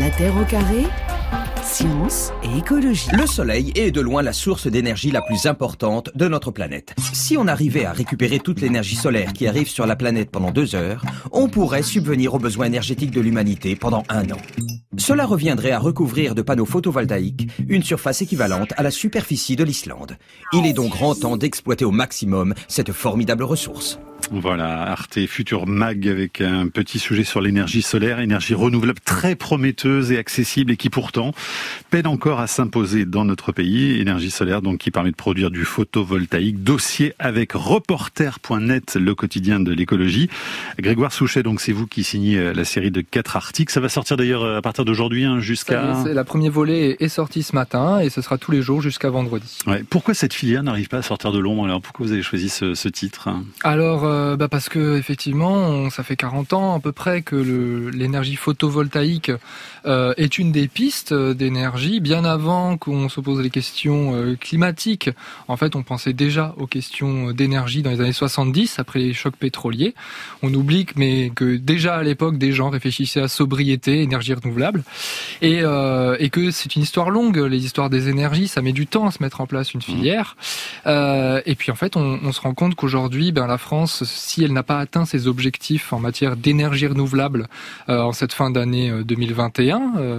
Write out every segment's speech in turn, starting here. La Terre au carré, science et écologie. Le Soleil est de loin la source d'énergie la plus importante de notre planète. Si on arrivait à récupérer toute l'énergie solaire qui arrive sur la planète pendant 2 heures, on pourrait subvenir aux besoins énergétiques de l'humanité pendant 1 an. Cela reviendrait à recouvrir de panneaux photovoltaïques une surface équivalente à la superficie de l'Islande. Il est donc grand temps d'exploiter au maximum cette formidable ressource. Voilà, Arte Futur Mag avec un petit sujet sur l'énergie solaire, énergie renouvelable très prometteuse et accessible et qui pourtant peine encore à s'imposer dans notre pays. Énergie solaire donc qui permet de produire du photovoltaïque. Dossier avec reporter.net, le quotidien de l'écologie. Grégoire Souchet, donc c'est vous qui signez la série de 4 articles. Ça va sortir d'ailleurs à partir d'aujourd'hui jusqu'à... La premier volet est sorti ce matin et ce sera tous les jours jusqu'à vendredi. Ouais. Pourquoi cette filière n'arrive pas à sortir de l'ombre alors? Pourquoi vous avez choisi ce titre? Alors, parce que effectivement, ça fait 40 ans à peu près que l'énergie photovoltaïque est une des pistes d'énergie. Bien avant qu'on se pose les questions climatiques, en fait, on pensait déjà aux questions d'énergie dans les années 70, après les chocs pétroliers. On oublie que déjà à l'époque, des gens réfléchissaient à sobriété, énergie renouvelable, et que c'est une histoire longue. Les histoires des énergies, ça met du temps à se mettre en place une filière. Et puis en fait, on se rend compte qu'aujourd'hui, la France, si elle n'a pas atteint ses objectifs en matière d'énergie renouvelable en cette fin d'année 2021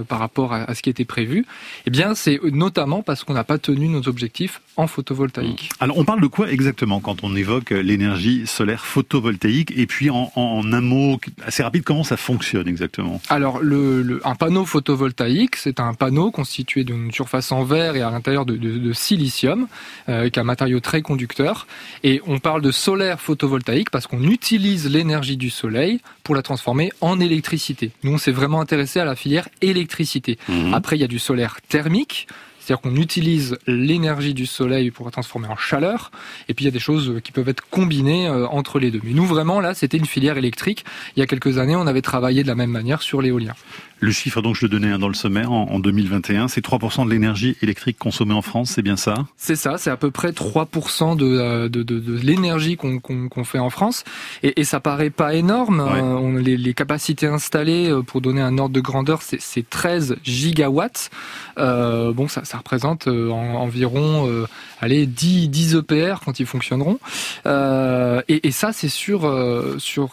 par rapport à ce qui était prévu, eh bien c'est notamment parce qu'on n'a pas tenu nos objectifs en photovoltaïque. Alors on parle de quoi exactement quand on évoque l'énergie solaire photovoltaïque? Et puis en un mot assez rapide, comment ça fonctionne exactement? Alors un panneau photovoltaïque, c'est un panneau constitué d'une surface en verre et à l'intérieur de silicium, qui est un matériau très conducteur. Et on parle de solaire photovoltaïque parce qu'on utilise l'énergie du soleil pour la transformer en électricité. Nous, on s'est vraiment intéressé à la filière électricité. Après, il y a du solaire thermique, c'est-à-dire qu'on utilise l'énergie du soleil pour la transformer en chaleur, et puis il y a des choses qui peuvent être combinées entre les deux. Mais nous, vraiment, là, c'était une filière électrique. Il y a quelques années, on avait travaillé de la même manière sur l'éolien. Le chiffre, donc, je le donnais dans le sommaire, en 2021, c'est 3% de l'énergie électrique consommée en France, c'est bien ça? C'est ça, c'est à peu près 3% de l'énergie qu'on fait en France, et ça paraît pas énorme. Ouais. Les capacités installées, pour donner un ordre de grandeur, c'est 13 gigawatts. Ça représente environ 10 EPR quand ils fonctionneront. Et ça, c'est sur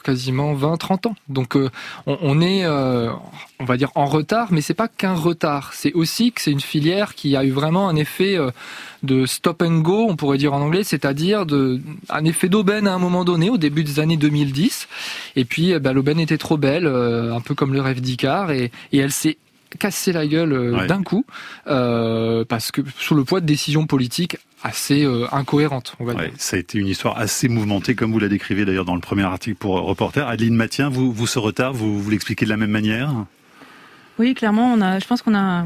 quasiment 20-30 ans. Donc on est... on va dire en retard, mais c'est pas qu'un retard. C'est aussi que c'est une filière qui a eu vraiment un effet de stop and go, on pourrait dire en anglais, c'est-à-dire un effet d'aubaine à un moment donné, au début des années 2010. Et puis, l'aubaine était trop belle, un peu comme le rêve d'Icare, et elle s'est casser la gueule d'un coup, parce que sous le poids de décisions politiques assez incohérentes, on va dire. Ça a été une histoire assez mouvementée, comme vous la décrivez d'ailleurs dans le premier article pour Reporters. Adeline Mathieu, vous ce retard, vous l'expliquez de la même manière? Oui, clairement, je pense qu'on a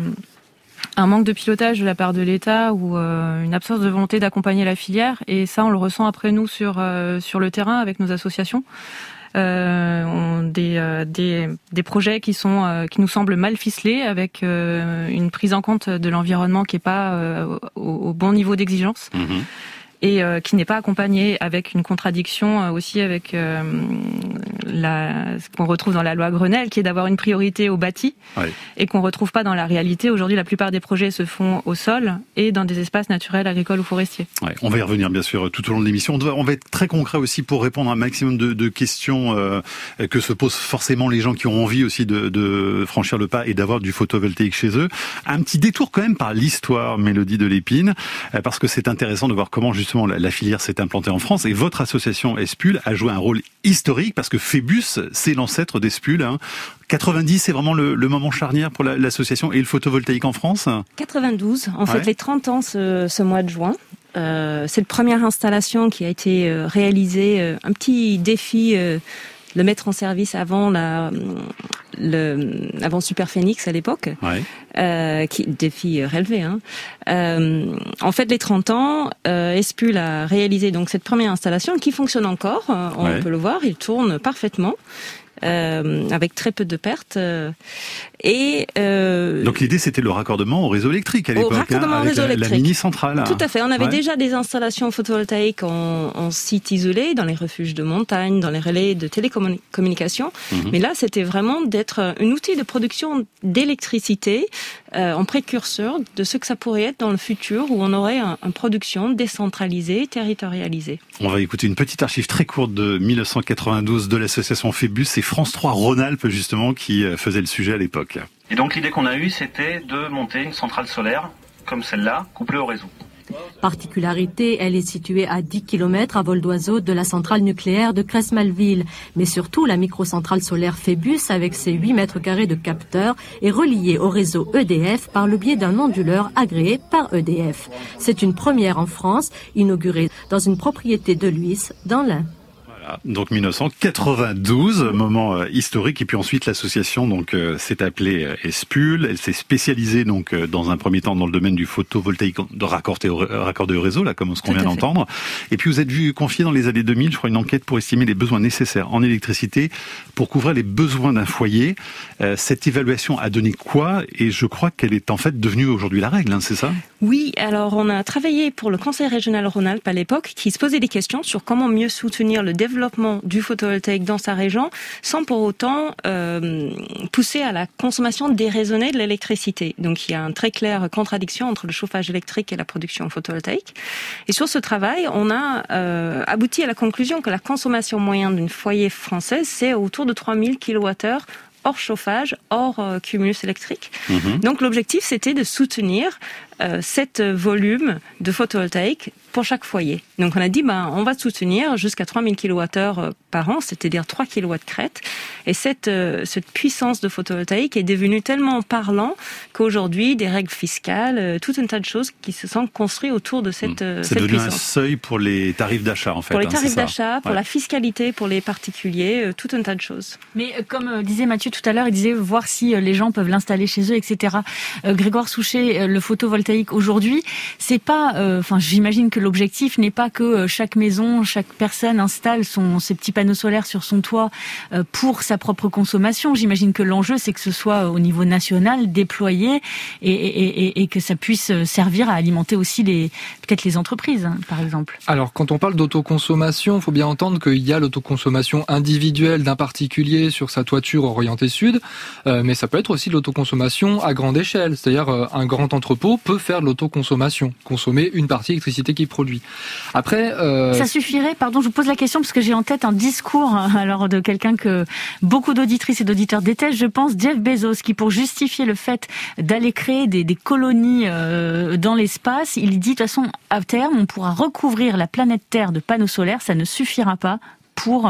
un manque de pilotage de la part de l'État ou une absence de volonté d'accompagner la filière, et ça on le ressent après nous sur le terrain avec nos associations. Des projets qui nous semblent mal ficelés, avec une prise en compte de l'environnement qui n'est pas au bon niveau d'exigence, et qui n'est pas accompagnée, avec une contradiction aussi avec ce qu'on retrouve dans la loi Grenelle, qui est d'avoir une priorité au bâti, et qu'on ne retrouve pas dans la réalité. Aujourd'hui, la plupart des projets se font au sol et dans des espaces naturels, agricoles ou forestiers. On va y revenir, bien sûr, tout au long de l'émission. On va être très concret aussi pour répondre à un maximum de questions que se posent forcément les gens qui ont envie aussi de franchir le pas et d'avoir du photovoltaïque chez eux. Un petit détour quand même par l'histoire, Mélodie de l'Épine, parce que c'est intéressant de voir comment justement la filière s'est implantée en France, et votre association Espul a joué un rôle historique, parce que Phébus, c'est l'ancêtre d'Espul. 90, c'est vraiment le moment charnière pour l'association et le photovoltaïque en France. 92, fait les 30 ans ce mois de juin. C'est la première installation qui a été réalisée. Un petit défi de mettre en service avant avant Superphénix à l'époque, défi relevé. Les 30 ans, Espul a réalisé donc cette première installation qui fonctionne encore. On peut le voir, il tourne parfaitement. avec très peu de pertes. Donc l'idée, c'était le raccordement au réseau électrique à l'époque, la mini-centrale. Hein. Tout à fait, on avait déjà des installations photovoltaïques en site isolé, dans les refuges de montagne, dans les relais de télécommunications. Mais là, c'était vraiment d'être un outil de production d'électricité en précurseur de ce que ça pourrait être dans le futur, où on aurait une production décentralisée, territorialisée. On va écouter une petite archive très courte de 1992 de l'association Phébus et France 3 Rhône-Alpes, justement, qui faisait le sujet à l'époque. Et donc l'idée qu'on a eue, c'était de monter une centrale solaire comme celle-là, couplée au réseau. Particularité, elle est située à 10 km à vol d'oiseau de la centrale nucléaire de Cresmalville. Mais surtout, la microcentrale solaire Phébus, avec ses 8 mètres carrés de capteurs, est reliée au réseau EDF par le biais d'un onduleur agréé par EDF. C'est une première en France, inaugurée dans une propriété de Luis, dans l'Ain. Donc 1992, moment historique, et puis ensuite l'association s'est appelée Espul, elle s'est spécialisée dans un premier temps dans le domaine du photovoltaïque raccordé au réseau, là comme ce qu'on vient d'entendre, et puis vous êtes vu confier dans les années 2000, je crois, une enquête pour estimer les besoins nécessaires en électricité pour couvrir les besoins d'un foyer. Cette évaluation a donné quoi? Et je crois qu'elle est en fait devenue aujourd'hui la règle, hein, c'est ça? Oui, alors on a travaillé pour le Conseil régional Rhône-Alpes à l'époque, qui se posait des questions sur comment mieux soutenir le développement du photovoltaïque dans sa région, sans pour autant pousser à la consommation déraisonnée de l'électricité. Donc il y a une très claire contradiction entre le chauffage électrique et la production photovoltaïque. Et sur ce travail, on a abouti à la conclusion que la consommation moyenne d'une foyer française, c'est autour de 3000 kWh hors chauffage, hors cumulus électrique. Donc l'objectif, c'était de soutenir cet volume de photovoltaïque pour chaque foyer. Donc on a dit, on va soutenir jusqu'à 3000 kWh par an, c'est-à-dire 3 kW crête. Et cette puissance de photovoltaïque est devenue tellement parlant qu'aujourd'hui, des règles fiscales, tout un tas de choses qui se sont construites autour de cette puissance. C'est devenu un seuil pour les tarifs d'achat, en fait. Pour les tarifs d'achat, pour la fiscalité, pour les particuliers, tout un tas de choses. Mais comme disait Mathieu tout à l'heure, il disait voir si les gens peuvent l'installer chez eux, etc. Grégoire Souchet, le photovoltaïque aujourd'hui, c'est pas... j'imagine que l'objectif n'est pas que chaque maison, chaque personne installe ses petits panneaux solaires sur son toit pour sa propre consommation. J'imagine que l'enjeu, c'est que ce soit au niveau national, déployé, et que ça puisse servir à alimenter aussi peut-être les entreprises, par exemple. Alors, quand on parle d'autoconsommation, il faut bien entendre qu'il y a l'autoconsommation individuelle d'un particulier sur sa toiture orientée sud, mais ça peut être aussi de l'autoconsommation à grande échelle. C'est-à-dire, un grand entrepôt peut faire de l'autoconsommation, consommer une partie d'électricité qui produit. Après, ça suffirait, pardon, je vous pose la question parce que j'ai en tête un discours alors de quelqu'un que beaucoup d'auditrices et d'auditeurs détestent, je pense, Jeff Bezos, qui pour justifier le fait d'aller créer des colonies dans l'espace, il dit de toute façon à terme on pourra recouvrir la planète Terre de panneaux solaires, ça ne suffira pas pour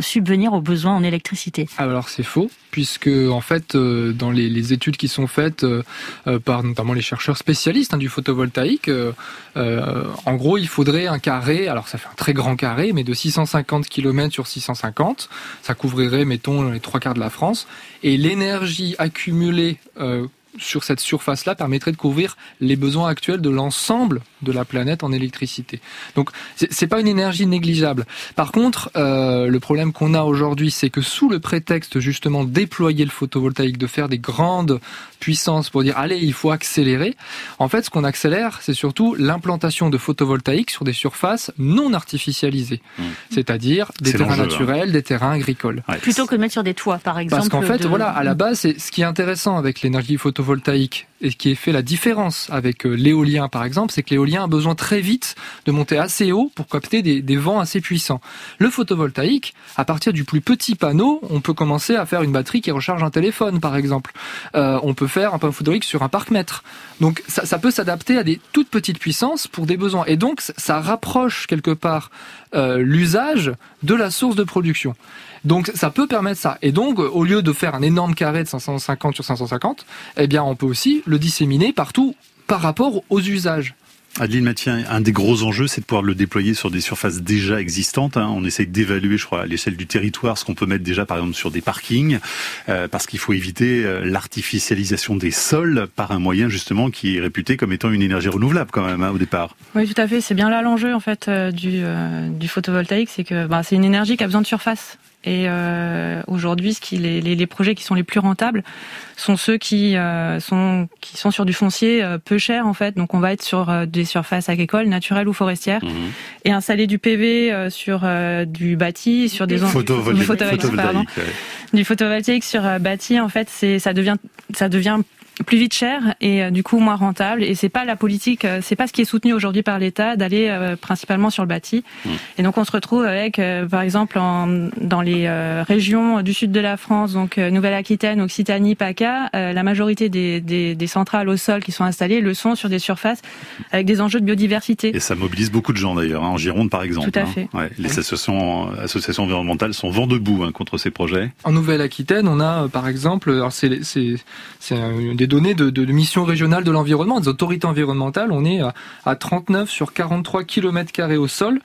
subvenir aux besoins en électricité. Alors c'est faux, puisque en fait dans les études qui sont faites par notamment les chercheurs spécialistes du photovoltaïque, en gros il faudrait un carré, alors ça fait un très grand carré, mais de 650 km sur 650, ça couvrirait mettons les 3/4 de la France, et l'énergie accumulée sur cette surface-là permettrait de couvrir les besoins actuels de l'ensemble de la planète en électricité. Donc, c'est pas une énergie négligeable. Par contre, le problème qu'on a aujourd'hui, c'est que sous le prétexte justement déployer le photovoltaïque, de faire des grandes puissances pour dire allez, il faut accélérer. En fait, ce qu'on accélère, c'est surtout l'implantation de photovoltaïque sur des surfaces non artificialisées, c'est-à-dire des terrains naturels, des terrains agricoles. Ouais. Plutôt que de mettre sur des toits, par exemple. Parce qu'en fait, à la base, c'est ce qui est intéressant avec l'énergie photovoltaïque et qui fait la différence avec l'éolien par exemple, c'est que l'éolien a besoin très vite de monter assez haut pour capter des vents assez puissants. Le photovoltaïque, à partir du plus petit panneau, on peut commencer à faire une batterie qui recharge un téléphone par exemple. On peut faire un panneau photovoltaïque sur un parc-mètre. Donc ça peut s'adapter à des toutes petites puissances pour des besoins. Et donc ça rapproche quelque part l'usage de la source de production. Donc ça peut permettre ça. Et donc au lieu de faire un énorme carré de 550 sur 550, eh bien on peut aussi le disséminer partout par rapport aux usages. Adeline Mathieu, un des gros enjeux, c'est de pouvoir le déployer sur des surfaces déjà existantes. On essaye d'évaluer, je crois, à l'échelle du territoire, ce qu'on peut mettre déjà, par exemple, sur des parkings, parce qu'il faut éviter l'artificialisation des sols par un moyen, justement, qui est réputé comme étant une énergie renouvelable, quand même, au départ. Oui, tout à fait. C'est bien là l'enjeu, en fait, du photovoltaïque. C'est que c'est une énergie qui a besoin de surface. Et aujourd'hui, les projets qui sont les plus rentables sont ceux qui sont sur du foncier peu cher, en fait. Donc, on va être sur des surfaces agricoles, naturelles ou forestières, et installer du PV sur du bâti, sur des photovoltaïque sur bâti. En fait, ça devient plus vite cher et du coup moins rentable, et c'est pas la politique, c'est pas ce qui est soutenu aujourd'hui par l'État d'aller principalement sur le bâti. Et donc on se retrouve avec par exemple dans les régions du sud de la France, donc Nouvelle-Aquitaine, Occitanie, PACA, la majorité des centrales au sol qui sont installées le sont sur des surfaces avec des enjeux de biodiversité. Et ça mobilise beaucoup de gens d'ailleurs, hein, en Gironde par exemple. Tout à fait. Ouais, les associations environnementales sont vent debout contre ces projets. En Nouvelle-Aquitaine, on a par exemple, alors c'est des données de mission régionale de l'environnement, des autorités environnementales, on est à 39 sur 43 km² au sol,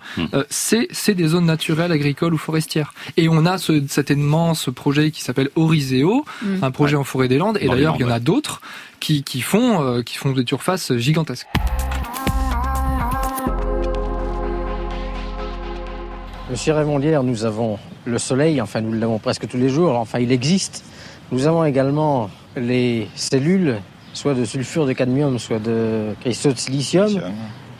c'est des zones naturelles, agricoles ou forestières. Et on a cet immense projet qui s'appelle Horizeo, un projet en forêt des Landes, et d'ailleurs il y en a d'autres qui font des surfaces gigantesques. Monsieur Raymond Lière, nous avons le soleil, enfin nous l'avons presque tous les jours, enfin il existe. Nous avons également les cellules, soit de sulfure de cadmium, soit de cristaux de silicium,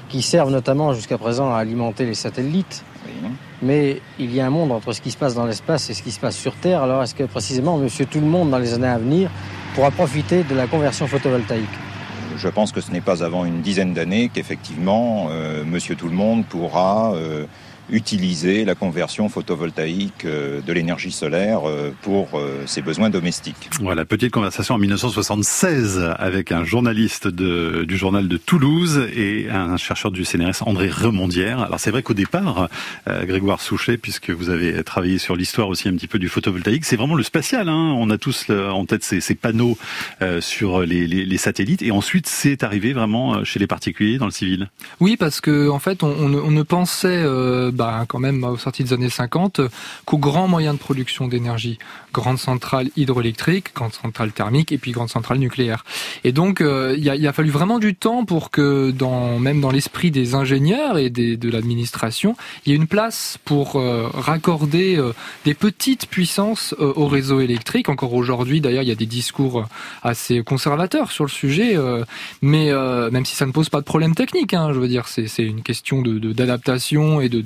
qui servent notamment jusqu'à présent à alimenter les satellites. Oui. Mais il y a un monde entre ce qui se passe dans l'espace et ce qui se passe sur Terre. Alors est-ce que précisément, monsieur tout le monde, dans les années à venir, pourra profiter de la conversion photovoltaïque ? Je pense que ce n'est pas avant une dizaine d'années qu'effectivement, monsieur tout le monde pourra... utiliser la conversion photovoltaïque de l'énergie solaire pour ses besoins domestiques. Voilà, petite conversation en 1976 avec un journaliste du journal de Toulouse et un chercheur du CNRS, André Remondière. Alors c'est vrai qu'au départ, Grégoire Souchet, puisque vous avez travaillé sur l'histoire aussi un petit peu du photovoltaïque, c'est vraiment le spatial. On a tous en tête ces panneaux sur les satellites, et ensuite c'est arrivé vraiment chez les particuliers, dans le civil. Oui, parce que en fait, on ne pensait... quand même, aux sorties des années 50, qu'aux grands moyens de production d'énergie. Grande centrale hydroélectrique, grande centrale thermique et puis grande centrale nucléaire. Et donc, il a fallu vraiment du temps pour que, même dans l'esprit des ingénieurs et de l'administration, il y ait une place pour raccorder des petites puissances au réseau électrique. Encore aujourd'hui, d'ailleurs, il y a des discours assez conservateurs sur le sujet, mais même si ça ne pose pas de problème technique, je veux dire, c'est une question d'adaptation et de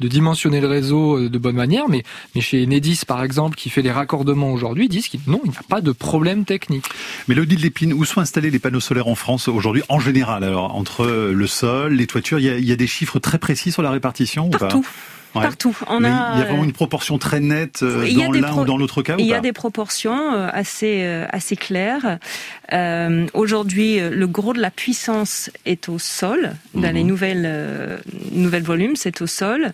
dimensionner le réseau de bonne manière, mais chez Enedis par exemple, qui fait les raccordements aujourd'hui, disent qu'il n'y a pas de problème technique. Mélodie de l'Épine, où sont installés les panneaux solaires en France aujourd'hui, en général, alors, entre le sol, les toitures, il y a des chiffres très précis sur la répartition? Partout. Ou pas? Ouais. Partout. Il y a vraiment une proportion très nette dans l'un ou dans l'autre cas, ou pas ? Il y a des proportions assez claires. Aujourd'hui, le gros de la puissance est au sol. Dans les nouvelles volumes, c'est au sol.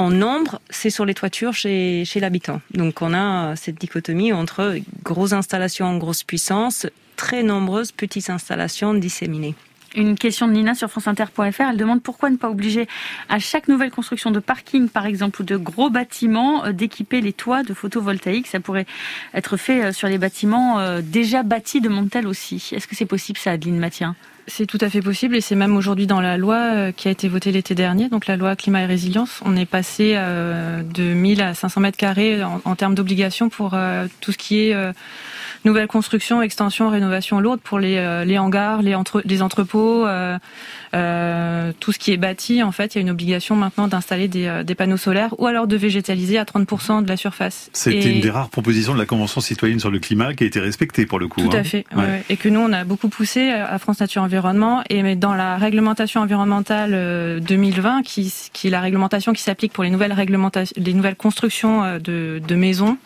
En nombre, c'est sur les toitures chez l'habitant. Donc on a cette dichotomie entre grosses installations, grosses puissances, très nombreuses petites installations disséminées. Une question de Nina sur franceinter.fr. Elle demande pourquoi ne pas obliger à chaque nouvelle construction de parking, par exemple, ou de gros bâtiments, d'équiper les toits de photovoltaïque. Ça pourrait être fait sur les bâtiments déjà bâtis, demande-t-elle aussi. Est-ce que c'est possible, ça, Adeline Mathieu ? C'est tout à fait possible, et c'est même aujourd'hui dans la loi qui a été votée l'été dernier, donc la loi Climat et Résilience. On est passé de 1000 à 500 mètres carrés en termes d'obligations pour tout ce qui est nouvelle construction, extension, rénovation lourde, pour les hangars, les entrepôts, tout ce qui est bâti. En fait, il y a une obligation maintenant d'installer des panneaux solaires, ou alors de végétaliser à 30% de la surface. C'était une des rares propositions de la Convention citoyenne sur le climat qui a été respectée pour le coup. Tout à fait, ouais. Et que nous, on a beaucoup poussé à France Nature Environnement. Et dans la réglementation environnementale 2020, qui est la réglementation qui s'applique pour les nouvelles constructions de maisons,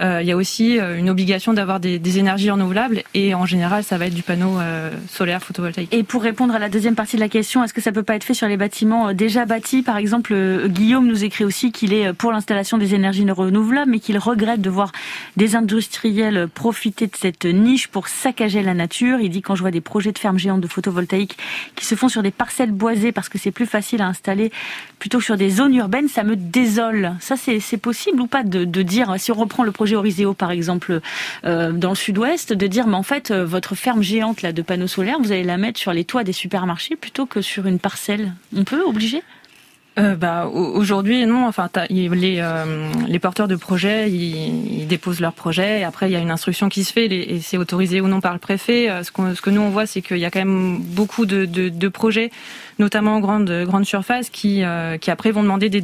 il y a aussi une obligation d'avoir des énergies renouvelables, et en général ça va être du panneau solaire photovoltaïque. Et pour répondre à la deuxième partie de la question, est-ce que ça peut pas être fait sur les bâtiments déjà bâtis ? Par exemple, Guillaume nous écrit aussi qu'il est pour l'installation des énergies renouvelables, mais qu'il regrette de voir des industriels profiter de cette niche pour saccager la nature. Il dit: quand je vois des projets de fermes géantes de photovoltaïque qui se font sur des parcelles boisées parce que c'est plus facile à installer plutôt que sur des zones urbaines, ça me désole. Ça, c'est possible ou pas de dire, si on reprend le projet Horizeo par exemple dans le sud-ouest, de dire mais en fait votre ferme géante là de panneaux solaires, vous allez la mettre sur les toits des supermarchés plutôt que sur une parcelle. On peut obliger ? Aujourd'hui, non. Enfin, les porteurs de projets, ils déposent leurs projets. Après, il y a une instruction qui se fait et c'est autorisé ou non par le préfet. Ce que nous on voit, c'est qu'il y a quand même beaucoup de projets, notamment en grande surface, qui après vont demander des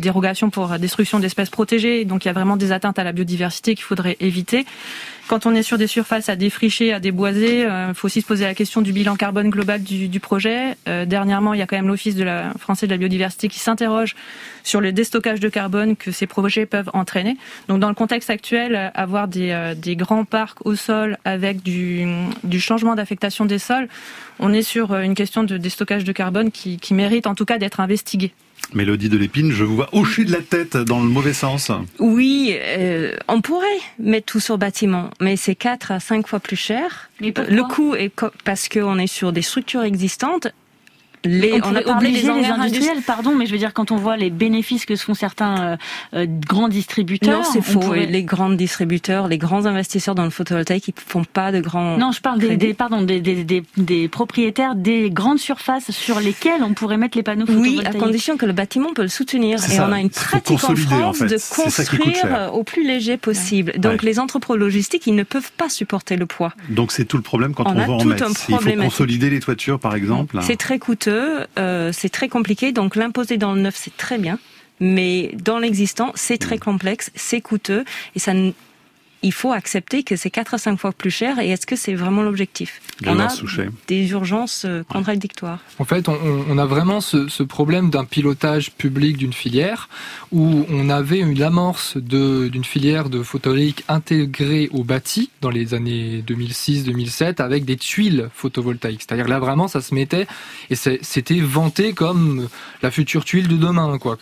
dérogations pour destruction d'espèces protégées. Donc, il y a vraiment des atteintes à la biodiversité qu'il faudrait éviter. Quand on est sur des surfaces à défricher, à déboiser, faut aussi se poser la question du bilan carbone global du projet. Dernièrement, il y a quand même l'Office français de la biodiversité qui s'interroge sur le déstockage de carbone que ces projets peuvent entraîner. Donc, dans le contexte actuel, avoir des grands parcs au sol avec du changement d'affectation des sols, on est sur une question de déstockage de carbone qui mérite en tout cas d'être investiguée. Mélodie de l'Épine, je vous vois hocher de la tête dans le mauvais sens. Oui, on pourrait mettre tout sur bâtiment, mais c'est 4 à 5 fois plus cher. Le coût est parce qu'on est sur des structures existantes. On a parlé des engins industriels, pardon, mais je veux dire, quand on voit les bénéfices que se font certains grands distributeurs... Non, c'est faux. Pourrait... Les grands distributeurs, les grands investisseurs dans le photovoltaïque, ils ne font pas de grands... Non, je parle des propriétaires des grandes surfaces sur lesquelles on pourrait mettre les panneaux photovoltaïques. Oui, à condition que le bâtiment peut le soutenir. C'est et ça, on a une pratique en France de construire au plus léger possible. Ouais. Donc, les entrepôts logistiques, ils ne peuvent pas supporter le poids. Donc, c'est tout le problème quand on va en mettre. Il faut consolider les toitures, par exemple. C'est très coûteux. C'est très compliqué, donc l'imposer dans le neuf, c'est très bien, mais dans l'existant, c'est très complexe, c'est coûteux, et il faut accepter que c'est 4 à 5 fois plus cher, et est-ce que c'est vraiment l'objectif ? Grégoire Souchet. Des urgences contradictoires. En fait, on a vraiment ce problème d'un pilotage public d'une filière, où on avait une amorce d'une filière de photovoltaïque intégrée au bâti, dans les années 2006-2007, avec des tuiles photovoltaïques. C'est-à-dire là, vraiment, ça se mettait, et c'était vanté comme la future tuile de demain, quoi.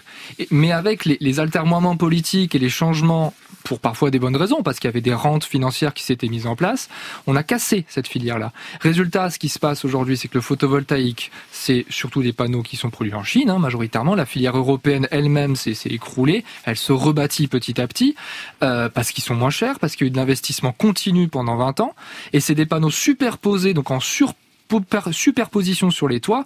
Mais avec les altermoiements politiques et les changements, pour parfois des bonnes raisons, parce qu'il y avait des rentes financières qui s'étaient mises en place, on a cassé cette filière-là. Résultat, ce qui se passe aujourd'hui, c'est que le photovoltaïque, c'est surtout des panneaux qui sont produits en Chine, majoritairement. La filière européenne elle-même s'est écroulée, elle se rebâtit petit à petit, parce qu'ils sont moins chers, parce qu'il y a eu de l'investissement continu pendant 20 ans, et c'est des panneaux superposés, donc en superposition sur les toits,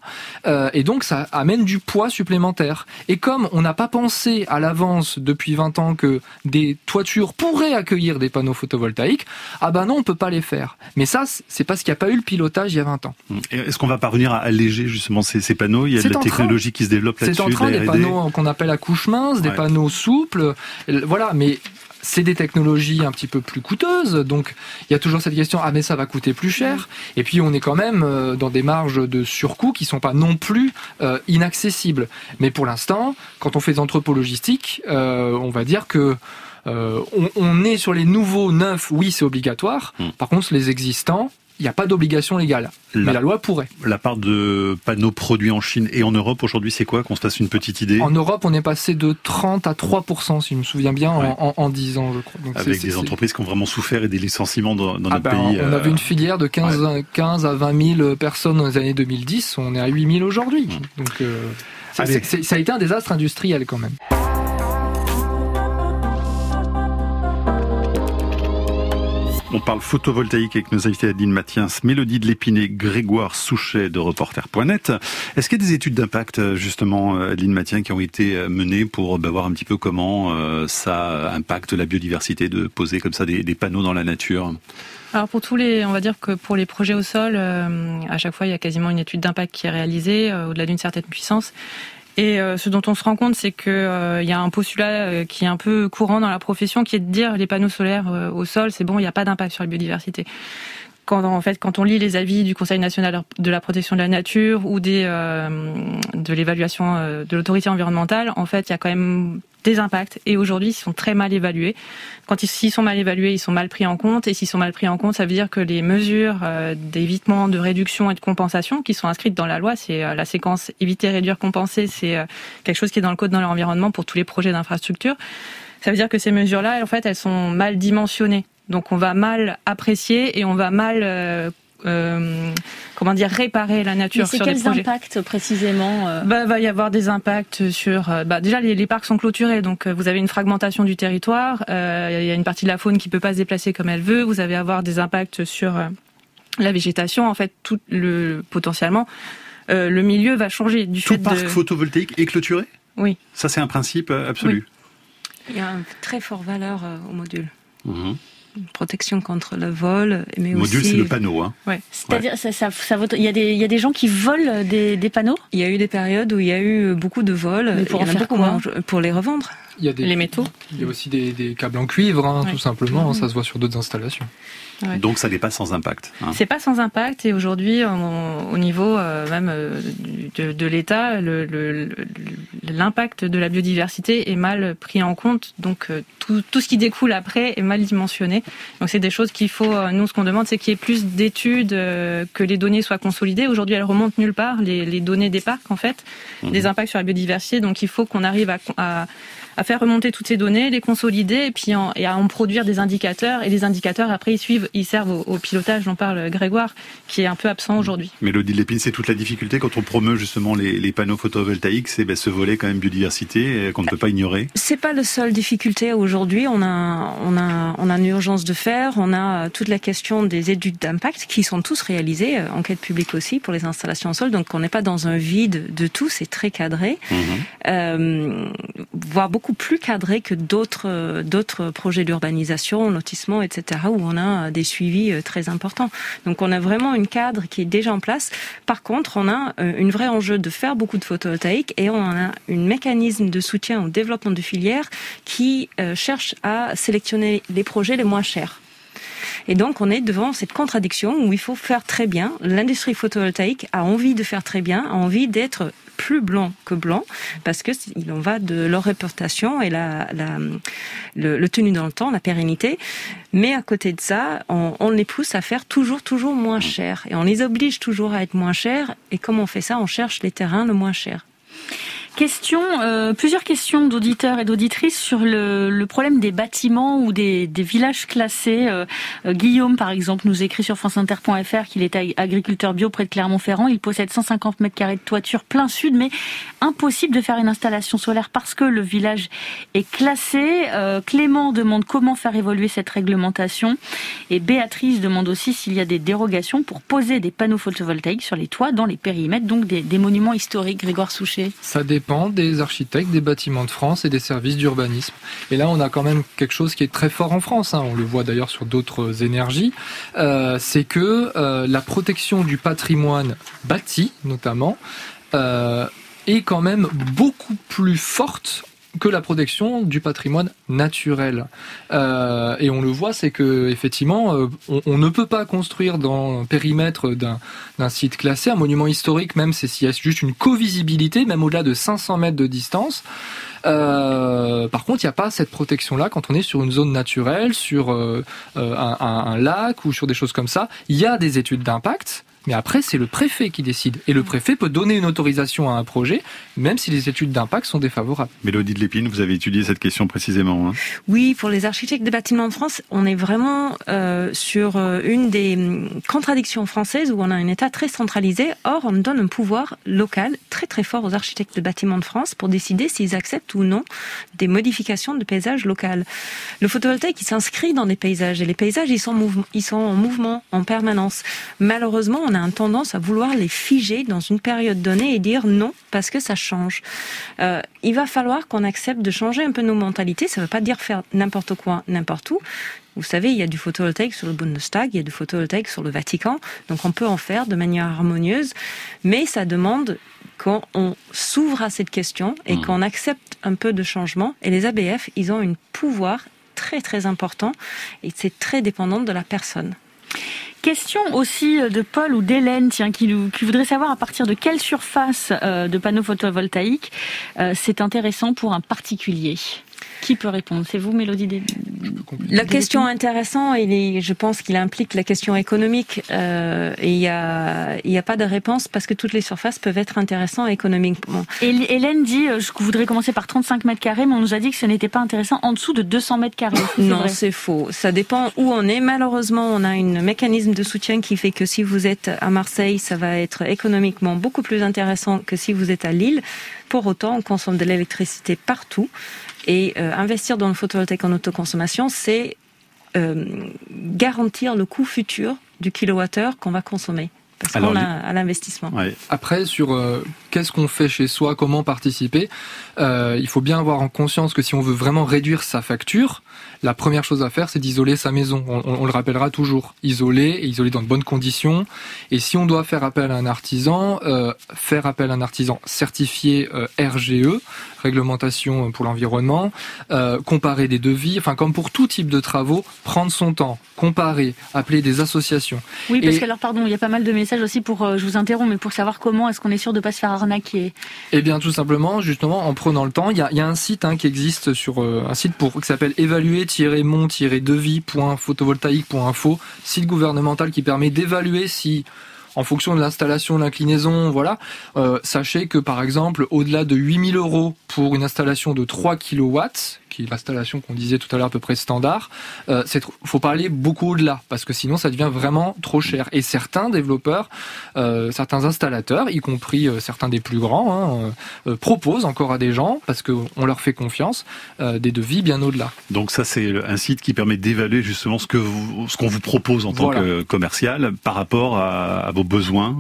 et donc ça amène du poids supplémentaire. Et comme on n'a pas pensé à l'avance depuis 20 ans que des toitures pourraient accueillir des panneaux photovoltaïques, non, on peut pas les faire. Mais ça, c'est parce qu'il n'y a pas eu le pilotage il y a 20 ans. Et est-ce qu'on va parvenir à alléger justement ces panneaux ? Il y a de la technologie qui se développe là-dessus. C'est en train, des panneaux qu'on appelle à couche mince, des panneaux souples, voilà, mais... C'est des technologies un petit peu plus coûteuses, donc il y a toujours cette question, mais ça va coûter plus cher, et puis on est quand même dans des marges de surcoût qui sont pas non plus inaccessibles. Mais pour l'instant, quand on fait des entrepôts logistiques, on va dire que on est sur les nouveaux neufs, oui c'est obligatoire, par contre les existants, il n'y a pas d'obligation légale, mais la loi pourrait. La part de panneaux produits en Chine et en Europe, aujourd'hui, c'est quoi ? Qu'on se fasse une petite idée. En Europe, on est passé de 30 à 3%, si je me souviens bien, en 10 ans, je crois. Donc avec des entreprises qui ont vraiment souffert et des licenciements dans notre pays. On avait une filière de 15 à 20 000 personnes dans les années 2010, on est à 8 000 aujourd'hui. Donc, ça a été un désastre industriel quand même. On parle photovoltaïque avec nos invités Adeline Mathieu, Mélodie de l'Épine et Grégoire Souchet de Reporters.net. Est-ce qu'il y a des études d'impact, justement, Adeline Mathieu, qui ont été menées pour voir un petit peu comment ça impacte la biodiversité de poser comme ça des panneaux dans la nature ? Alors on va dire que pour les projets au sol, à chaque fois il y a quasiment une étude d'impact qui est réalisée au-delà d'une certaine puissance. Et ce dont on se rend compte, c'est que il y a un postulat qui est un peu courant dans la profession, qui est de dire les panneaux solaires au sol, c'est bon, il n'y a pas d'impact sur la biodiversité. Quand on lit les avis du Conseil national de la protection de la nature ou de l'évaluation de l'autorité environnementale, en fait, il y a quand même des impacts. Et aujourd'hui, ils sont très mal évalués. S'ils sont mal évalués, ils sont mal pris en compte. Et s'ils sont mal pris en compte, ça veut dire que les mesures d'évitement, de réduction et de compensation qui sont inscrites dans la loi, c'est la séquence éviter, réduire, compenser, c'est quelque chose qui est dans le code de l'environnement pour tous les projets d'infrastructure. Ça veut dire que ces mesures-là, en fait, elles sont mal dimensionnées. Donc on va mal apprécier et on va mal réparer la nature sur des projets. Mais c'est quels impacts précisément va y avoir des impacts sur... déjà, les parcs sont clôturés, donc vous avez une fragmentation du territoire, il y a une partie de la faune qui peut pas se déplacer comme elle veut, vous allez avoir des impacts sur la végétation, en fait, potentiellement... le milieu va changer. Tout parc photovoltaïque est clôturé ? Oui. Ça, c'est un principe absolu. Oui. Il y a une très forte valeur au module. Mmh. Une protection contre le vol, mais le module, c'est le panneau. Hein. Ouais. C'est-à-dire, il y a des gens qui volent des panneaux ? Il y a eu des périodes où il y a eu beaucoup de vols. Mais pour en faire quoi ? Pour les revendre, les métaux. Il y a aussi des câbles en cuivre, tout simplement. Mmh. Ça se voit sur d'autres installations. Ouais. Donc ça n'est pas sans impact. Hein. C'est pas sans impact, et aujourd'hui, au niveau même de l'État, l'impact de la biodiversité est mal pris en compte. Donc tout ce qui découle après est mal dimensionné. Donc c'est des choses qu'il faut. Nous, ce qu'on demande, c'est qu'il y ait plus d'études, que les données soient consolidées. Aujourd'hui, elles remontent nulle part, les données des parcs, en fait, des impacts sur la biodiversité. Donc il faut qu'on arrive à faire remonter toutes ces données, les consolider, et puis à en produire des indicateurs. Et les indicateurs, après, ils servent au pilotage, dont parle Grégoire, qui est un peu absent aujourd'hui. Mélodie de l'Épine, c'est toute la difficulté quand on promeut justement les panneaux photovoltaïques, c'est ce volet quand même biodiversité qu'on ne peut pas ignorer. C'est pas la seule difficulté aujourd'hui. On a une urgence de faire. On a toute la question des études d'impact qui sont tous réalisées, enquête publique aussi, pour les installations en sol. Donc on n'est pas dans un vide de tout, c'est très cadré. Mmh. Voire beaucoup plus cadré que d'autres projets d'urbanisation, lotissement, etc., où on a des suivis très importants. Donc on a vraiment une cadre qui est déjà en place. Par contre, on a un vrai enjeu de faire beaucoup de photovoltaïque, et on a un mécanisme de soutien au développement de filières qui cherche à sélectionner les projets les moins chers. Et donc on est devant cette contradiction où il faut faire très bien. L'industrie photovoltaïque a envie de faire très bien, a envie d'être plus blanc que blanc, parce qu'il en va de leur réputation et le tenu dans le temps, la pérennité. Mais à côté de ça, on les pousse à faire toujours moins cher. Et on les oblige toujours à être moins cher. Et comme on fait ça, on cherche les terrains le moins chers. Plusieurs questions d'auditeurs et d'auditrices sur le problème des bâtiments ou des villages classés. Guillaume, par exemple, nous écrit sur franceinter.fr qu'il est agriculteur bio près de Clermont-Ferrand. Il possède 150 mètres carrés de toiture plein sud, mais impossible de faire une installation solaire parce que le village est classé. Clément demande comment faire évoluer cette réglementation. Et Béatrice demande aussi s'il y a des dérogations pour poser des panneaux photovoltaïques sur les toits dans les périmètres, donc des monuments historiques. Grégoire Souchet. Ça dépend des architectes, des bâtiments de France et des services d'urbanisme. Et là, on a quand même quelque chose qui est très fort en France, on le voit d'ailleurs sur d'autres énergies, c'est que la protection du patrimoine bâti, notamment, est quand même beaucoup plus forte que la protection du patrimoine naturel. Et on le voit, c'est que effectivement, on ne peut pas construire dans le périmètre d'un site classé un monument historique, même s'il y a juste une co-visibilité, même au-delà de 500 mètres de distance. Par contre, il n'y a pas cette protection-là quand on est sur une zone naturelle, sur un lac ou sur des choses comme ça. Il y a des études d'impact. Mais après, c'est le préfet qui décide. Et le préfet peut donner une autorisation à un projet, même si les études d'impact sont défavorables. Mélodie de l'Épine, vous avez étudié cette question précisément. Oui, pour les architectes des bâtiments de France, on est vraiment sur une des contradictions françaises où on a un État très centralisé. Or, on donne un pouvoir local très très fort aux architectes des bâtiments de France pour décider s'ils acceptent ou non des modifications de paysage local. Le photovoltaïque, il s'inscrit dans des paysages. Et les paysages, ils sont en mouvement en permanence. Malheureusement, on a une tendance à vouloir les figer dans une période donnée et dire non parce que ça change. Il va falloir qu'on accepte de changer un peu nos mentalités. Ça ne veut pas dire faire n'importe quoi, n'importe où. Vous savez, il y a du photovoltaïque sur le Bundestag, il y a du photovoltaïque sur le Vatican, donc on peut en faire de manière harmonieuse, mais ça demande qu'on s'ouvre à cette question et qu'on accepte un peu de changement. Et les ABF, ils ont un pouvoir très très important et c'est très dépendant de la personne. Question aussi de Paul ou d'Hélène, qui voudrait savoir à partir de quelle surface de panneaux photovoltaïques c'est intéressant pour un particulier. Qui peut répondre ? C'est vous, Mélodie de l'Épine ? La question intéressante, je pense qu'il implique la question économique. Il n'y a pas de réponse parce que toutes les surfaces peuvent être intéressantes économiquement. Hélène dit, je voudrais commencer par 35 mètres carrés, mais on nous a dit que ce n'était pas intéressant en dessous de 200 mètres carrés. Non, c'est faux. Ça dépend où on est. Malheureusement, on a un mécanisme de soutien qui fait que si vous êtes à Marseille, ça va être économiquement beaucoup plus intéressant que si vous êtes à Lille. Pour autant, on consomme de l'électricité partout. Et investir dans le photovoltaïque en autoconsommation, c'est garantir le coût futur du kilowattheure qu'on va consommer. parce qu'on à l'investissement. Ouais. Après, sur qu'est-ce qu'on fait chez soi, comment participer, il faut bien avoir en conscience que si on veut vraiment réduire sa facture, la première chose à faire, c'est d'isoler sa maison. On le rappellera toujours, isoler dans de bonnes conditions. Et si on doit faire appel à un artisan, certifié RGE, réglementation pour l'environnement, comparer des devis, enfin comme pour tout type de travaux, prendre son temps, comparer, appeler des associations. Oui, parce qu'alors, pardon, il y a pas mal de messages aussi pour, je vous interromps, mais pour savoir comment est-ce qu'on est sûr de ne pas se faire arnaquer. Eh bien, tout simplement, justement, en prenant le temps, il y a un site qui existe sur qui s'appelle évaluer-mon-devis.photovoltaïque.info, site gouvernemental qui permet d'évaluer si, en fonction de l'installation, de l'inclinaison, voilà. Sachez que, par exemple, au-delà de 8 000 € pour une installation de 3 kW, qui est l'installation qu'on disait tout à l'heure à peu près standard, faut pas aller beaucoup au-delà, parce que sinon ça devient vraiment trop cher. Et certains développeurs, certains installateurs, y compris certains des plus grands, proposent encore à des gens, parce qu'on leur fait confiance, des devis bien au-delà. Donc ça, c'est un site qui permet d'évaluer justement ce qu'on vous propose en tant que commercial par rapport à vos besoins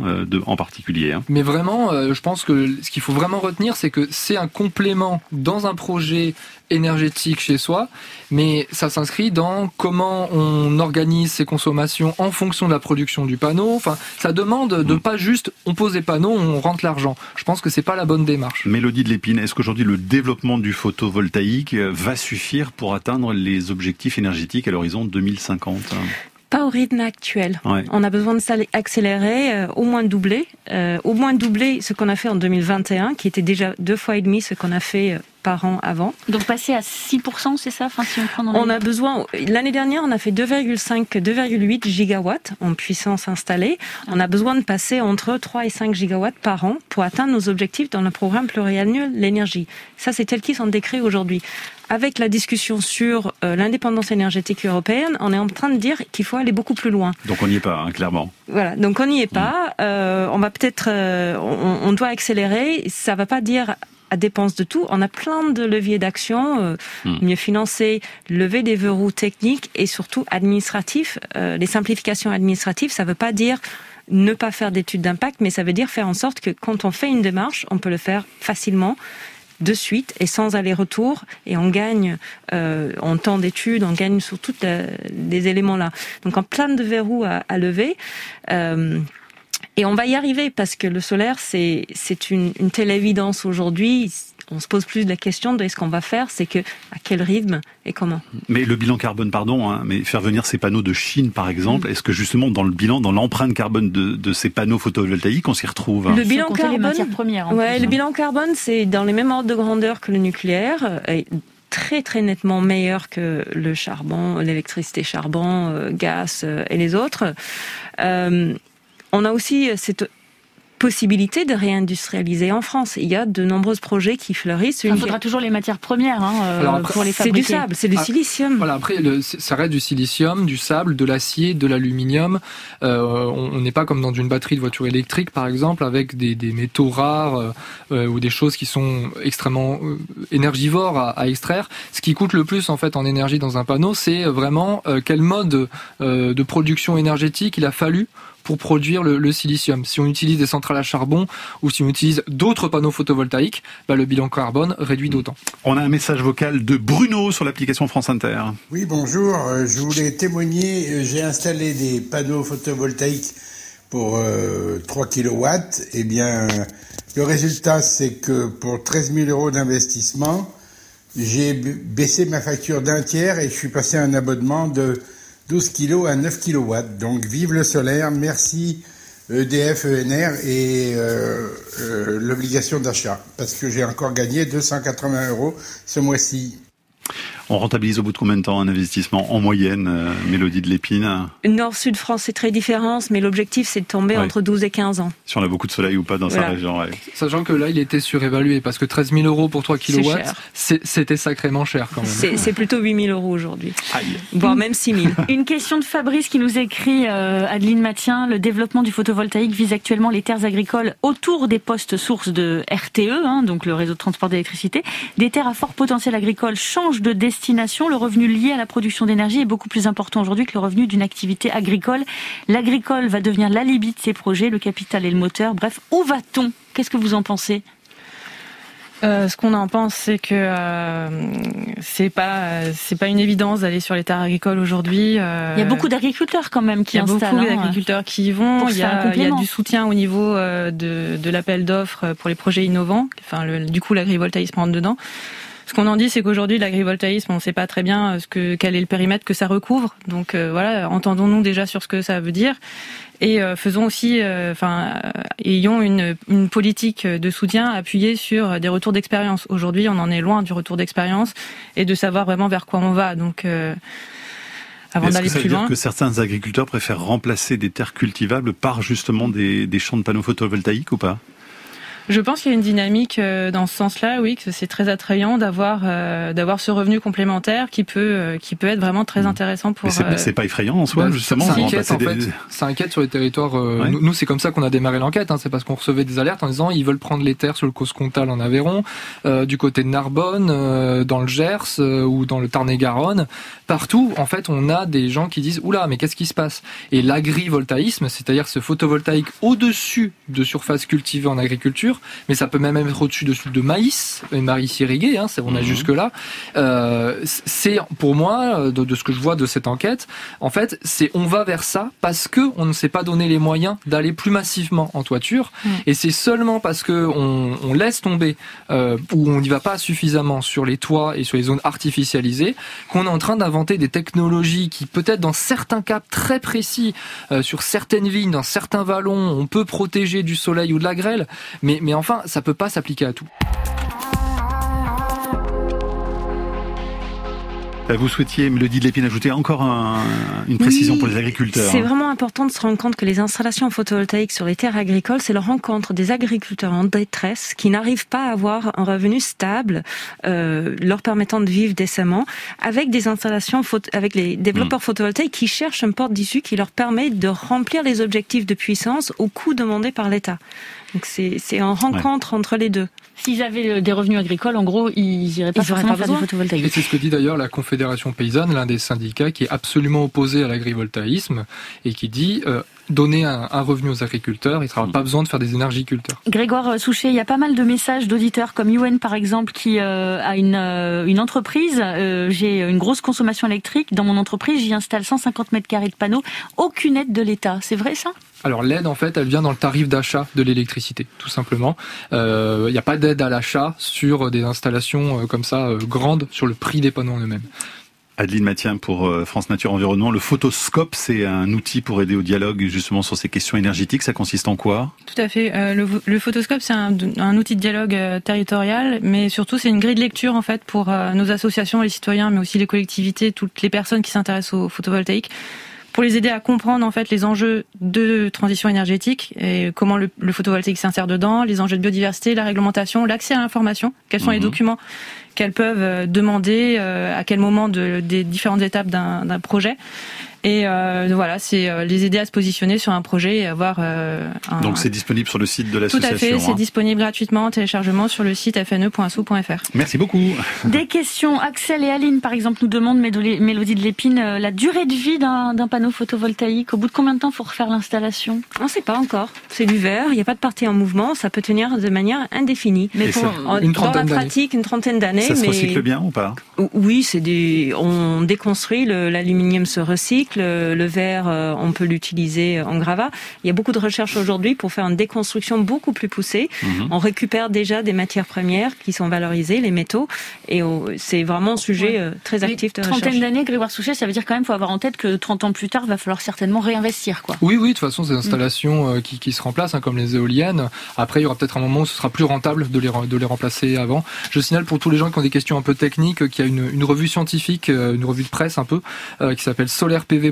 en particulier. Hein. Mais vraiment, je pense que ce qu'il faut vraiment retenir, c'est que c'est un complément dans un projet énergétique chez soi, mais ça s'inscrit dans comment on organise ses consommations en fonction de la production du panneau. Enfin, ça demande de pas juste on pose des panneaux, on rentre l'argent. Je pense que c'est pas la bonne démarche. Mélodie de l'Épine, est-ce qu'aujourd'hui le développement du photovoltaïque va suffire pour atteindre les objectifs énergétiques à l'horizon 2050 ? Pas au rythme actuel. Ouais. On a besoin de ça accélérer, au moins doubler ce qu'on a fait en 2021, qui était déjà 2,5 fois ce qu'on a fait par an avant. Donc passer à 6%, c'est ça, enfin, si on prend on a besoin. L'année dernière, on a fait 2,8 gigawatts en puissance installée. On a besoin de passer entre 3 et 5 gigawatts par an pour atteindre nos objectifs dans le programme pluriannuel de l'énergie. Ça, c'est tel qu'ils sont décrits aujourd'hui. Avec la discussion sur l'indépendance énergétique européenne, on est en train de dire qu'il faut aller beaucoup plus loin. Donc on n'y est pas, clairement. Voilà, donc on n'y est pas. On va peut-être, on doit accélérer. Ça ne va pas dire à dépense de tout, on a plein de leviers d'action, mieux financer, lever des verrous techniques et surtout administratifs. Les simplifications administratives, ça ne veut pas dire ne pas faire d'études d'impact, mais ça veut dire faire en sorte que quand on fait une démarche, on peut le faire facilement, de suite et sans aller-retour, et on gagne en temps d'études, on gagne sur tous les éléments-là. Donc en plein de verrous à lever. Et on va y arriver parce que le solaire, c'est une telle évidence aujourd'hui. On se pose plus la question de ce qu'on va faire, c'est que à quel rythme et comment. Mais le bilan carbone, mais faire venir ces panneaux de Chine, par exemple, est-ce que justement dans le bilan, dans l'empreinte carbone de ces panneaux photovoltaïques, on s'y retrouve ? Le bilan carbone, les matières premières, le bilan carbone, c'est dans les mêmes ordres de grandeur que le nucléaire. Et très très nettement meilleur que le charbon, l'électricité charbon, gaz et les autres. On a aussi cette possibilité de réindustrialiser en France. Il y a de nombreux projets qui fleurissent. Il faudra toujours les matières premières pour les fabriquer. C'est du sable, c'est du silicium. Voilà, après, ça reste du silicium, du sable, de l'acier, de l'aluminium. On n'est pas comme dans une batterie de voiture électrique, par exemple, avec des métaux rares ou des choses qui sont extrêmement énergivores à extraire. Ce qui coûte le plus, en fait, en énergie dans un panneau, c'est vraiment quel mode de production énergétique il a fallu pour produire le silicium. Si on utilise des centrales à charbon ou si on utilise d'autres panneaux photovoltaïques, le bilan carbone réduit d'autant. On a un message vocal de Bruno sur l'application France Inter. Oui, bonjour, je voulais témoigner, j'ai installé des panneaux photovoltaïques pour 3 kW. Eh bien, le résultat, c'est que pour 13 000 € d'investissement, j'ai baissé ma facture d'un tiers et je suis passé à un abonnement de 12 kg à 9 kW. Donc vive le solaire, merci EDF, ENR et l'obligation d'achat. Parce que j'ai encore gagné 280 € ce mois-ci. On rentabilise au bout de combien de temps un investissement en moyenne, Mélodie de l'Épine ? Nord-Sud France, c'est très différent, mais l'objectif, c'est de tomber entre 12 et 15 ans. Si on a beaucoup de soleil ou pas dans sa région. Ouais. Sachant que là, il était surévalué, parce que 13 000 € pour 3 kW, c'était sacrément cher quand même. C'est plutôt 8 000 € aujourd'hui, voire même 6 000. Une question de Fabrice qui nous écrit, Adeline Mathieu, le développement du photovoltaïque vise actuellement les terres agricoles autour des postes sources de RTE, donc le réseau de transport d'électricité. Des terres à fort potentiel agricole changent de destination destination, le revenu lié à la production d'énergie est beaucoup plus important aujourd'hui que le revenu d'une activité agricole. L'agricole va devenir l'alibi de ces projets, le capital est le moteur. Bref, où va-t-on ? Qu'est-ce que vous en pensez ? Ce qu'on en pense, c'est que c'est pas une évidence d'aller sur les terres agricoles aujourd'hui. Il y a beaucoup d'agriculteurs quand même qui installent. Il y a beaucoup d'agriculteurs qui y vont. Il y a du soutien au niveau de l'appel d'offres pour les projets innovants. Enfin, du coup, l'agrivoltaïsme rentre dedans. Ce qu'on en dit, c'est qu'aujourd'hui, l'agrivoltaïsme, on ne sait pas très bien quel est le périmètre que ça recouvre. Donc voilà, entendons-nous déjà sur ce que ça veut dire. Et faisons aussi, ayons une politique de soutien appuyée sur des retours d'expérience. Aujourd'hui, on en est loin du retour d'expérience et de savoir vraiment vers quoi on va. Donc, avant d'aller plus loin. Est-ce que ça veut dire que certains agriculteurs préfèrent remplacer des terres cultivables par justement des champs de panneaux photovoltaïques ou pas ? Je pense qu'il y a une dynamique dans ce sens-là, oui, que c'est très attrayant d'avoir ce revenu complémentaire qui peut être vraiment très intéressant pour... Mais c'est pas effrayant en soi, justement. Ça inquiète sur les territoires. Ouais. Nous, c'est comme ça qu'on a démarré l'enquête. C'est parce qu'on recevait des alertes en disant ils veulent prendre les terres sur le Causse Comtal en Aveyron, du côté de Narbonne, dans le Gers ou dans le Tarn-et-Garonne. Partout, en fait, on a des gens qui disent oula, mais qu'est-ce qui se passe ? Et l'agrivoltaïsme, c'est-à-dire ce photovoltaïque au-dessus de surfaces cultivées en agriculture. Mais ça peut même être au-dessus de maïs, et maïs irrigué, on a jusque-là. C'est pour moi, de ce que je vois de cette enquête, en fait, c'est on va vers ça parce qu'on ne s'est pas donné les moyens d'aller plus massivement en toiture. Et c'est seulement parce qu'on laisse tomber ou on n'y va pas suffisamment sur les toits et sur les zones artificialisées qu'on est en train d'inventer des technologies qui, peut-être dans certains cas très précis, sur certaines vignes, dans certains vallons, on peut protéger du soleil ou de la grêle, mais enfin, ça peut pas s'appliquer à tout. Vous souhaitiez, Mélodie de l'Épine, ajouter encore une précision pour les agriculteurs. C'est vraiment important de se rendre compte que les installations photovoltaïques sur les terres agricoles, c'est la rencontre des agriculteurs en détresse qui n'arrivent pas à avoir un revenu stable leur permettant de vivre décemment, avec des installations avec les développeurs photovoltaïques qui cherchent une porte d'issue qui leur permet de remplir les objectifs de puissance au coût demandé par l'État. Donc c'est une rencontre entre les deux. S'ils avaient des revenus agricoles, en gros, ils n'iraient pas forcément faire du photovoltaïque. Et c'est ce que dit d'ailleurs la Confédération Paysanne, l'un des syndicats qui est absolument opposé à l'agrivoltaïsme et qui dit... donner un revenu aux agriculteurs, il ne sera pas besoin de faire des énergiculteurs. Grégoire Souchet, il y a pas mal de messages d'auditeurs comme Yuen par exemple qui a une entreprise, j'ai une grosse consommation électrique, dans mon entreprise j'y installe 150 mètres carrés de panneaux, aucune aide de l'État, c'est vrai ça ? Alors l'aide en fait elle vient dans le tarif d'achat de l'électricité, tout simplement. Il n'y a pas d'aide à l'achat sur des installations comme ça grandes, sur le prix des panneaux en eux-mêmes. Adeline Mathieu pour France Nature Environnement. Le photoscope, c'est un outil pour aider au dialogue justement sur ces questions énergétiques. Ça consiste en quoi ? Tout à fait. Le photoscope, c'est un outil de dialogue territorial, mais surtout c'est une grille de lecture en fait pour nos associations, les citoyens, mais aussi les collectivités, toutes les personnes qui s'intéressent au photovoltaïque, pour les aider à comprendre en fait les enjeux de transition énergétique et comment le photovoltaïque s'insère dedans, les enjeux de biodiversité, la réglementation, l'accès à l'information, quels sont les documents qu'elles peuvent demander, à quel moment des différentes étapes d'un projet. Et voilà, c'est les aider à se positionner sur un projet et avoir Donc c'est disponible sur le site de l'association. Tout à fait, c'est disponible gratuitement en téléchargement sur le site fne.sou.fr. Merci beaucoup. Des questions, Axel et Aline par exemple nous demandent, Mélodie de l'Épine, la durée de vie d'un panneau photovoltaïque. Au bout de combien de temps faut refaire l'installation ? On ne sait pas encore. C'est du verre, il n'y a pas de partie en mouvement, ça peut tenir de manière indéfinie. Mais dans la pratique, une trentaine d'années. Ça se recycle bien ou pas ? Oui, on déconstruit, l'aluminium se recycle. Le verre, on peut l'utiliser en gravat. Il y a beaucoup de recherches aujourd'hui pour faire une déconstruction beaucoup plus poussée. On récupère déjà des matières premières qui sont valorisées, les métaux, et c'est vraiment un sujet très actif de recherche. Trentaine d'années, Grégoire Souchet, ça veut dire quand même, faut avoir en tête que 30 ans plus tard, il va falloir certainement réinvestir, quoi. Oui, de toute façon, ces installations qui se remplacent, comme les éoliennes. Après, il y aura peut-être un moment où ce sera plus rentable de les remplacer avant. Je signale pour tous les gens qui ont des questions un peu techniques, qu'il y a une revue scientifique, une revue de presse un peu, qui s'appelle Solaire PV.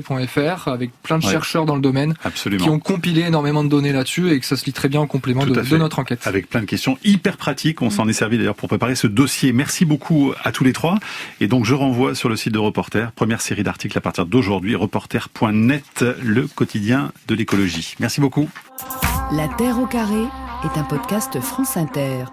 Avec plein de chercheurs dans le domaine qui ont compilé énormément de données là-dessus et que ça se lit très bien en complément de notre enquête. Avec plein de questions hyper pratiques, on s'en est servi d'ailleurs pour préparer ce dossier. Merci beaucoup à tous les trois. Et donc je renvoie sur le site de Reporters, première série d'articles à partir d'aujourd'hui, reporter.net, le quotidien de l'écologie. Merci beaucoup. La Terre au carré est un podcast France Inter.